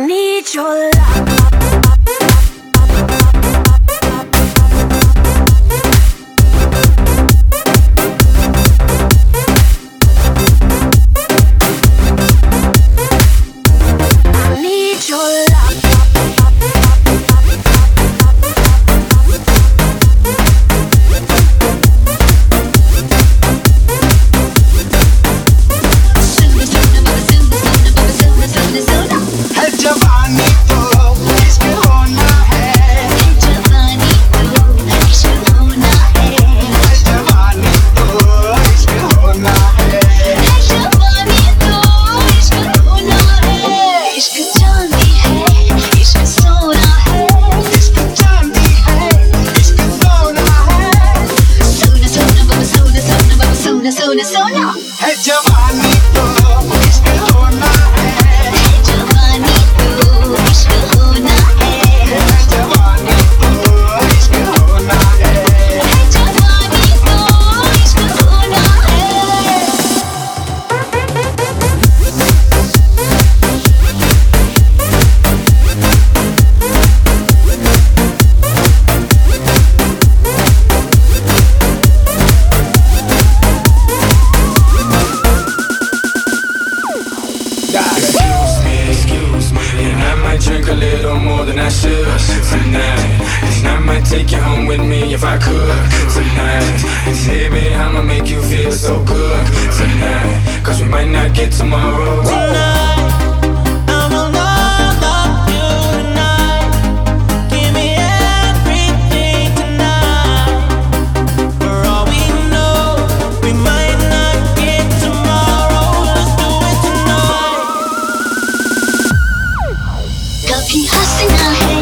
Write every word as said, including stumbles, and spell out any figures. I need your love. He has in our head.